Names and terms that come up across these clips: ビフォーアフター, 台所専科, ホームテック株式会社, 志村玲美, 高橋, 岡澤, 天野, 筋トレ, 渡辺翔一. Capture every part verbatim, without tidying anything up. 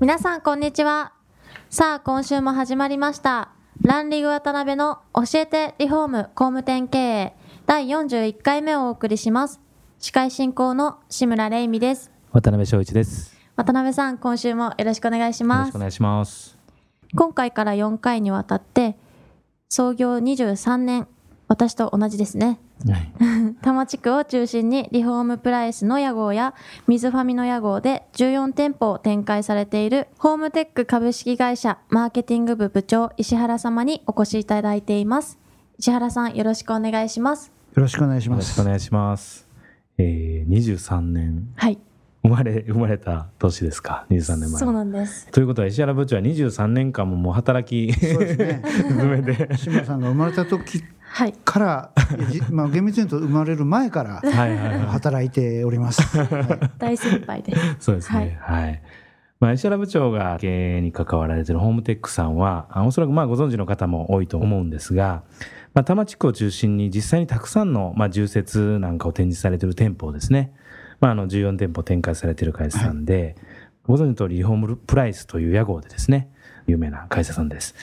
皆さんこんにちは。さあ今週も始まりましたランリグ渡辺の教えてリフォーム工務店経営だいよんじゅういっかいめをお送りします。司会進行の志村玲美です。渡辺翔一です。渡辺さん今週もよろしくお願いします。よろしくお願いします。今回からよんかいにわたって創業にじゅうさんねん、私と同じですね、はい、多摩地区を中心にリフォームプライスの屋号や水ファミの屋号でじゅうよんてんぽを展開されているホームテック株式会社マーケティング部部長石原様にお越しいただいています。石原さんよろしくお願いします。よろしくお願いします。よろしくお願いします。えー、にじゅうさんねん、はい、生まれ、生まれた年ですか。にじゅうさんねんまえ。そうなんです。ということは石原部長はにじゅうさんねんかんももう働き、そうですね、含めて志村さんが生まれた時はい、から、まあ、厳密に言うと生まれる前から働いております。はいはいはいはい、大先輩です。そうですね、はいはい。まあ、石原部長が経営に関わられているホームテックさんはおそらくまあご存知の方も多いと思うんですが、まあ、多摩地区を中心に実際にたくさんの、まあ、住設なんかを展示されている店舗をですね、まあ、あのじゅうよんてんぽ展開されている会社さんで、はい、ご存知の通りリフォームプライスという屋号でですね有名な会社さんです。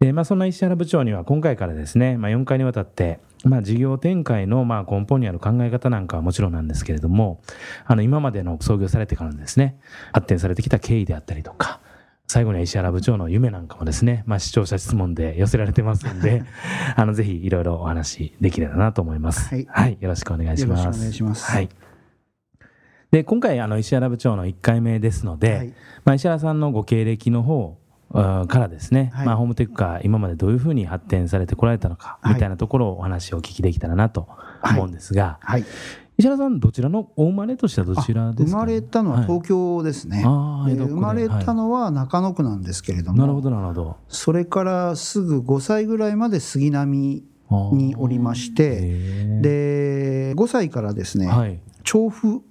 でまあ、そんな石原部長には今回からですね、まあ、よんかいにわたって、まあ、事業展開のまあ根本にある考え方なんかはもちろんなんですけれども、あの今までの創業されてからのですね発展されてきた経緯であったりとか、最後には石原部長の夢なんかもですね、まあ、視聴者質問で寄せられてますのであのぜひいろいろお話できればなと思います、はいはい、よろしくお願いします。よろしくお願いします、はい。で今回あの石原部長のいっかいめですので、はい、まあ、石原さんのご経歴の方からですね、はい、まあ、ホームテックが今までどういうふうに発展されてこられたのかみたいなところをお話をお聞きできたらなと思うんですが、はいはい、石原さんどちらのお生まれとしてはどちらですか、ね、生まれたのは東京ですね、はい。えー、生まれたのは中野区なんですけれども、はい、なるほどなるほど。それからすぐごさいぐらいまで杉並におりまして、でごさいからですね、はい、調布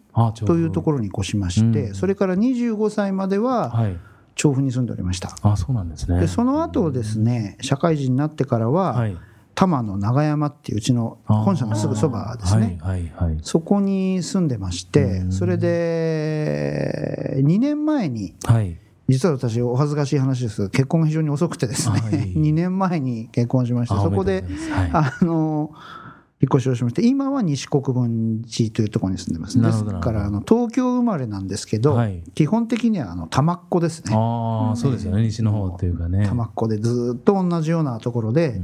というところに越しまして、うん、それからにじゅうごさいまでは、はい、調布に住んでおりました。あ、そうなんですね。でその後ですね、社会人になってからは、はい、多摩の長山っていううちの本社のすぐそばですね、はいはいはい、そこに住んでまして、それでにねんまえに、はい、実は私お恥ずかしい話ですが結婚が非常に遅くてですね、はい、にねんまえに結婚しまして、そこであの引っ越しをしまして、今は西国分寺というところに住んでますね。ですからあの東京生まれなんですけど、はい、基本的にはあの玉っ子ですね。ああ、そうですよね、西の方というかね、玉っ子でずっと同じようなところで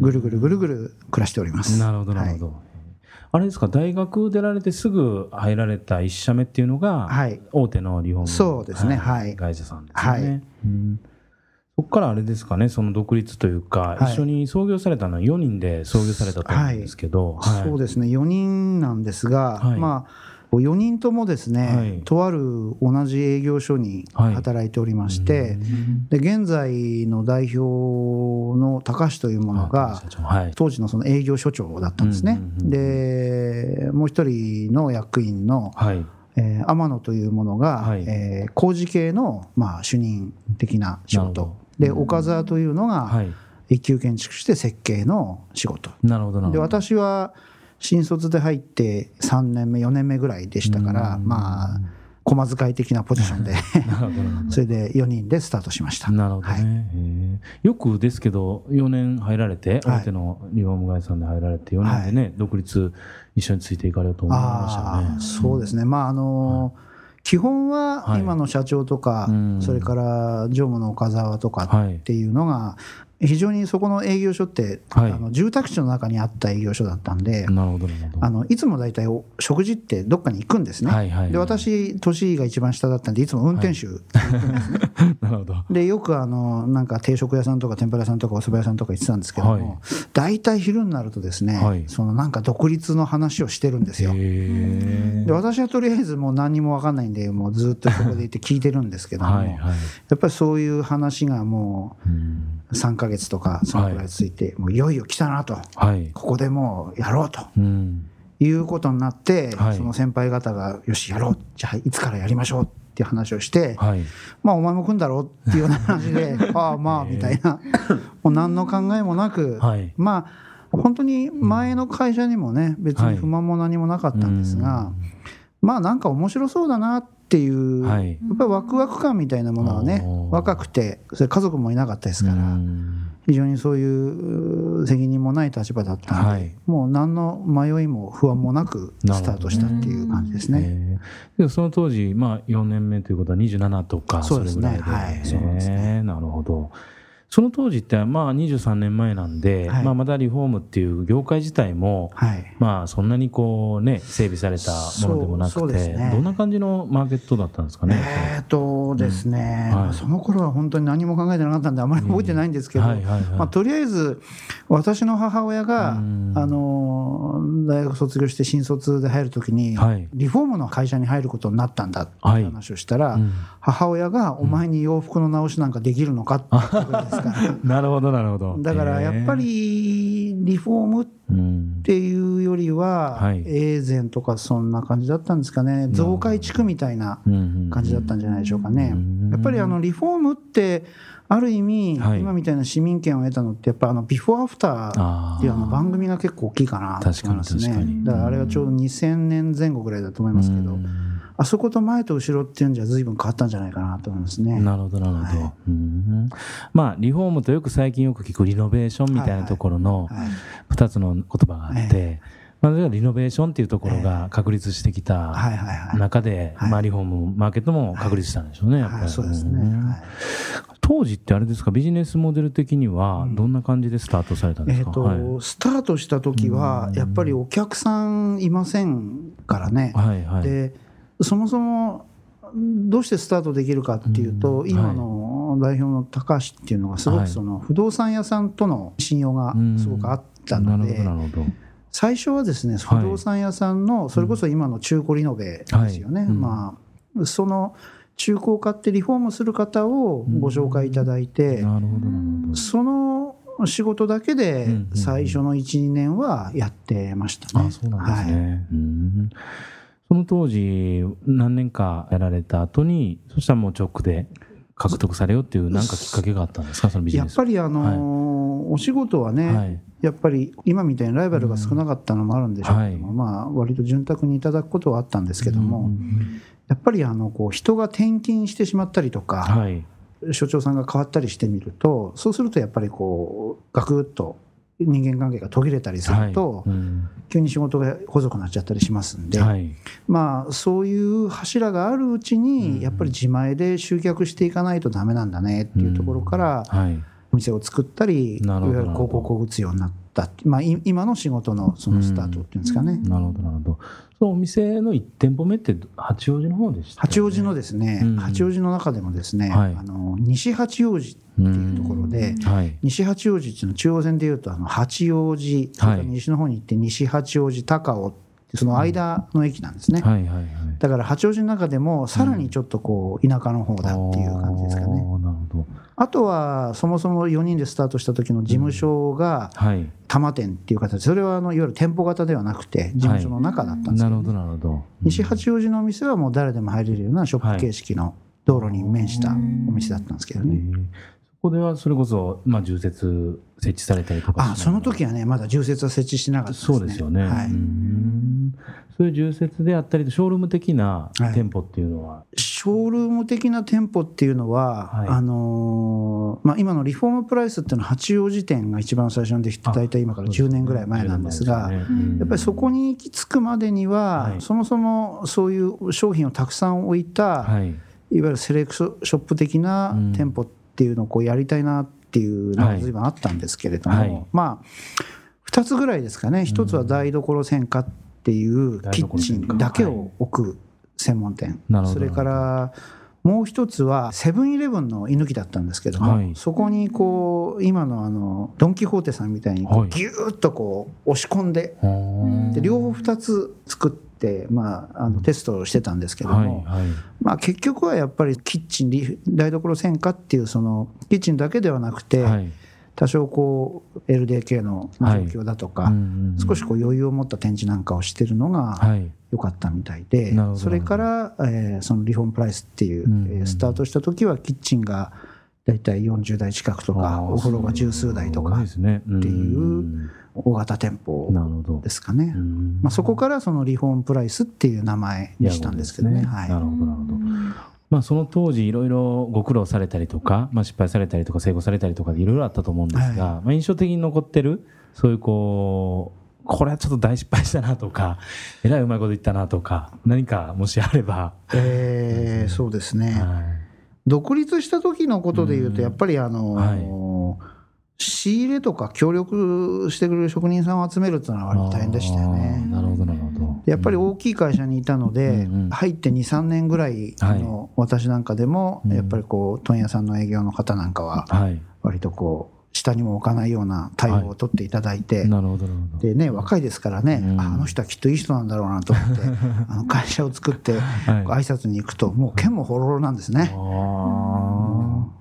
ぐるぐるぐるぐる暮らしております。なるほどなるほど、はい。あれですか、大学出られてすぐ入られた一社目っていうのが、はい、大手のリフォーム、そうですね、はい、会社さんですね、はい、うん。そこからあれですかね、その独立というか、はい、一緒に創業されたのはよにんで創業されたと思うんですけど、はいはい、そうですね、よにんなんですが、はい、まあ、よにんともですね、はい、とある同じ営業所に働いておりまして、はい、で現在の代表の高橋というものが、はい、当時のその営業所長だったんですね、うんうんうん、でもう一人の役員の、はい、えー、天野というものが、はい、えー、工事系の、まあ、主任的な仕事で、岡澤というのが一級建築士で設計の仕事、なるほどなるほど。で私は新卒で入ってさんねんめよねんめぐらいでしたから、まあ駒使い的なポジションでそれでよにんでスタートしました。なるほどね、はい、よくですけどよねん入られて、大手のリフォーム会社さんで入られてよねんでね、はい、独立一緒についていかれようと思いましたね。あ、そうですね、まああのーはい、基本は今の社長とか、はい、うん、それから常務の岡澤とかっていうのが非常にそこの営業所って、はい、あの住宅地の中にあった営業所だったんで、なるほどなるほど、あのいつもだいたい食事ってどっかに行くんですね、はいはいはい、で私年が一番下だったんでいつも運転手、はい、なるほど。でよくあのなんか定食屋さんとか天ぷら屋さんとかお蕎麦屋さんとか行ってたんですけども、だいたい昼になるとですね、はい、そのなんか独立の話をしてるんですよ。へで私はとりあえずもう何にも分かんないんでもうずっとそこでいて聞いてるんですけどもはい、はい、やっぱりそういう話がもう、うんさんかげつとかそのくらい続いて、はい、もういよいよ来たなと、はい、ここでもうやろうと、うん、いうことになって、はい、その先輩方がよしやろうじゃあいつからやりましょうっていう話をして、はい、まあお前も来んだろうっていうような話でああまあみたいなもう何の考えもなく、はい、まあ本当に前の会社にもね別に不満も何もなかったんですが、はい、まあなんか面白そうだなってっていう、はい、やっぱりワクワク感みたいなものはね若くてそれ家族もいなかったですから非常にそういう責任もない立場だったので、はい、もう何の迷いも不安もなくスタートしたっていう感じですね。でその当時、まあ、よねんめということはにじゅうななとかそれぐらいで、そうですね。なるほど。その当時ってまあにじゅうさんねんまえなんで、はい、まあ、まだリフォームっていう業界自体も、はい、まあ、そんなにこうね整備されたものでもなくて、ね、どんな感じのマーケットだったんですかね。えーとですね、うん、はい、その頃は本当に何も考えてなかったんであまり覚えてないんですけど、とりあえず私の母親が、うん、あの大学卒業して新卒で入るときに、はい、リフォームの会社に入ることになったんだって話をしたら、はい、うん、母親がお前に洋服の直しなんかできるのかって言ったんですなるほどなるほど。だからやっぱりリフォームっていうよりは永善とかそんな感じだったんですかね。増改築みたいな感じだったんじゃないでしょうかね。やっぱりあのリフォームってある意味今みたいな市民権を得たのってやっぱあのビフォーアフターっていうあの番組が結構大きいかなと思いますね。確かに確かに。だからあれはちょうどにせんねんぜん後ぐらいだと思いますけど、あそこと前と後ろっていうんじゃ随分変わったんじゃないかなと思いますね。なるほどなるほど、はい、うん、まあ、リフォームとよく最近よく聞くリノベーションみたいなところのふたつの言葉があって、はいはい、まあ、リノベーションっていうところが確立してきた中で、まあ、リフォームマーケットも確立したんでしょうね、やっぱり。はい、そうですね、はい、当時ってあれですか、ビジネスモデル的にはどんな感じでスタートされたんですか。うん、えーとはい、スタートした時はやっぱりお客さんいませんからね、はいはい、でそもそもどうしてスタートできるかっていうと、うん、今の代表の高橋っていうのがすごくその不動産屋さんとの信用がすごくあったので、うん、なるほどなるほど、最初はですね不動産屋さんのそれこそ今の中古リノベですよね、はい、うん、まあ、その中古を買ってリフォームする方をご紹介いただいて、うん、なるほどなるほど、その仕事だけで最初の いちにねんはやってましたね。あ、そうなんですね、はい、うん、その当時何年かやられた後にそしたらもう直で獲得されようっていう何かきっかけがあったんですか、そのビジネス。やっぱりあのーはい、お仕事はね、はい、やっぱり今みたいにライバルが少なかったのもあるんでしょうけども、うん、はい、まあ割と潤沢にいただくことはあったんですけども、うん、やっぱりあのこう人が転勤してしまったりとか、はい、所長さんが変わったりしてみると、そうするとやっぱりこうガクッと人間関係が途切れたりすると、はい、うん、急に仕事が細くなっちゃったりしますんで、はい、まあそういう柱があるうちに、うん、やっぱり自前で集客していかないとダメなんだねっていうところから、うん、はい、お店を作ったり、いわゆる広告を打つようになった、まあ、今の仕事のそのスタートっていうんですかね、うん、なるほどなるほど。そのお店のいち店舗目って八王子の方でした、ね、八王子のですね、うん、八王子の中でもですね、はい、あの西八王子っていうところで、うん、はい、西八王子っていうのは中央線でいうとあの八王子、それから西の方に行って西八王子高尾ってその間の駅なんですね、うん、はいはいはい、だから八王子の中でもさらにちょっとこう田舎の方だっていう感じですかね、うん、なるほど。あとはそもそもよにんでスタートした時の事務所が多摩店っていう形で、それはあのいわゆる店舗型ではなくて事務所の中だったんですけど、ね、はい、なるほどなるほど、うん、西八王子のお店はもう誰でも入れるようなショップ形式の道路に面したお店だったんですけどね、はい、ここではそれこそ、まあ、重設設置されたりとか。あ、その時はねまだ重設は設置しなかったですね。そうですよね、はい、うん、そういう重設であったりとショールーム的な店舗っていうのは、はい、ショールーム的な店舗っていうのは、はい、あのーまあ、今のリフォームプライスっていうのは八王子店が一番最初にできて大体今からじゅうねんぐらい前なんですが、やっぱりそこに行き着くまでには、はい、そもそもそういう商品をたくさん置いた、はい、いわゆるセレクトショップ的な店舗っていうのをこうやりたいなってっていうのが随分あったんですけれども、はいはい、まあふたつぐらいですかね。ひとつは台所専科っていうキッチンだけを置く専門店、はい、それからもう一つはセブンイレブンの居抜きだったんですけども、はい、そこにこう今のあのドンキホーテさんみたいにこうギューッとこう押し込んで、はい、で両方ふたつ作って、まあ、あのテストをしてたんですけども、はいはい、まあ、結局はやっぱりキッチン台所専科っていうそのキッチンだけではなくて、はい、多少こう エルディーケー の状況だとか、はい、少しこう余裕を持った展示なんかをしてるのが、はい、良かったみたいで、それから、えー、そのリフォームプライスっていう、うんうん、スタートした時はキッチンがだいたいよんじゅうだい近くとか、お風呂が十数台とかっていう大型店舗ですかね、うん、まあ、そこからそのリフォームプライスっていう名前にしたんですけどね。なるほどなるほど。まあ、その当時いろいろご苦労されたりとか、まあ、失敗されたりとか成功されたりとかでいろいろあったと思うんですが、はい、まあ、印象的に残ってるそういうこうこれはちょっと大失敗したなとか、えらいうまいこと言ったなとか、何かもしあれば。えー、そうですね、はい、独立した時のことでいうとやっぱりあの、はい、仕入れとか協力してくれる職人さんを集めるっていうのは割と大変でしたよね。なるほどなるほど。やっぱり大きい会社にいたので、うんうん、入って に,さん 年ぐらいの、はい、私なんかでもやっぱりこう問屋さんの営業の方なんかは割とこう、はい、下にも置かないような対応を取っていただいて、はい、でね、若いですからね、うん、あの人はきっといい人なんだろうなと思ってあの会社を作って挨拶に行くともう剣もほろろなんですね、は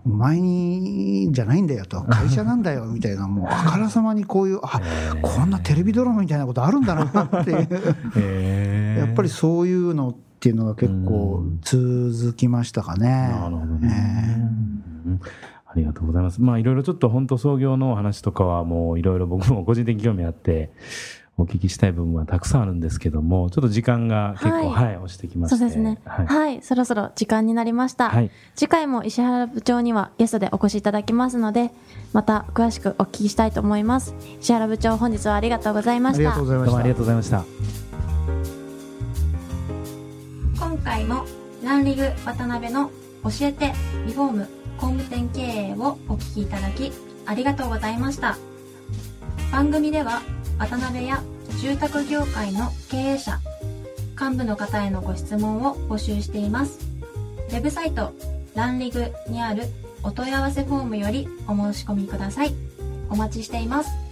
い、お前にじゃないんだよと、会社なんだよみたいな、もうあからさまにこういうあ、こんなテレビドラマみたいなことあるんだなっていう、えー、やっぱりそういうのっていうのが結構続きましたかね。なるほどね、えーありがとうございます。まあいろいろちょっと本当創業のお話とかはもういろいろ僕も個人的に興味あってお聞きしたい部分はたくさんあるんですけども、ちょっと時間が結構、はいはい、押してきまして、そうですね、はい、はい、そろそろ時間になりました、はい、次回も石原部長にはゲストでお越しいただきますので、また詳しくお聞きしたいと思います。石原部長、本日はありがとうございました。ありがとうございました。どうもありがとうございました。今回もランリグ渡辺の教えてリフォーム工務店経営をお聞きいただきありがとうございました。番組では渡辺や住宅業界の経営者、幹部の方へのご質問を募集しています。ウェブサイトランリグにあるお問い合わせフォームよりお申し込みください。お待ちしています。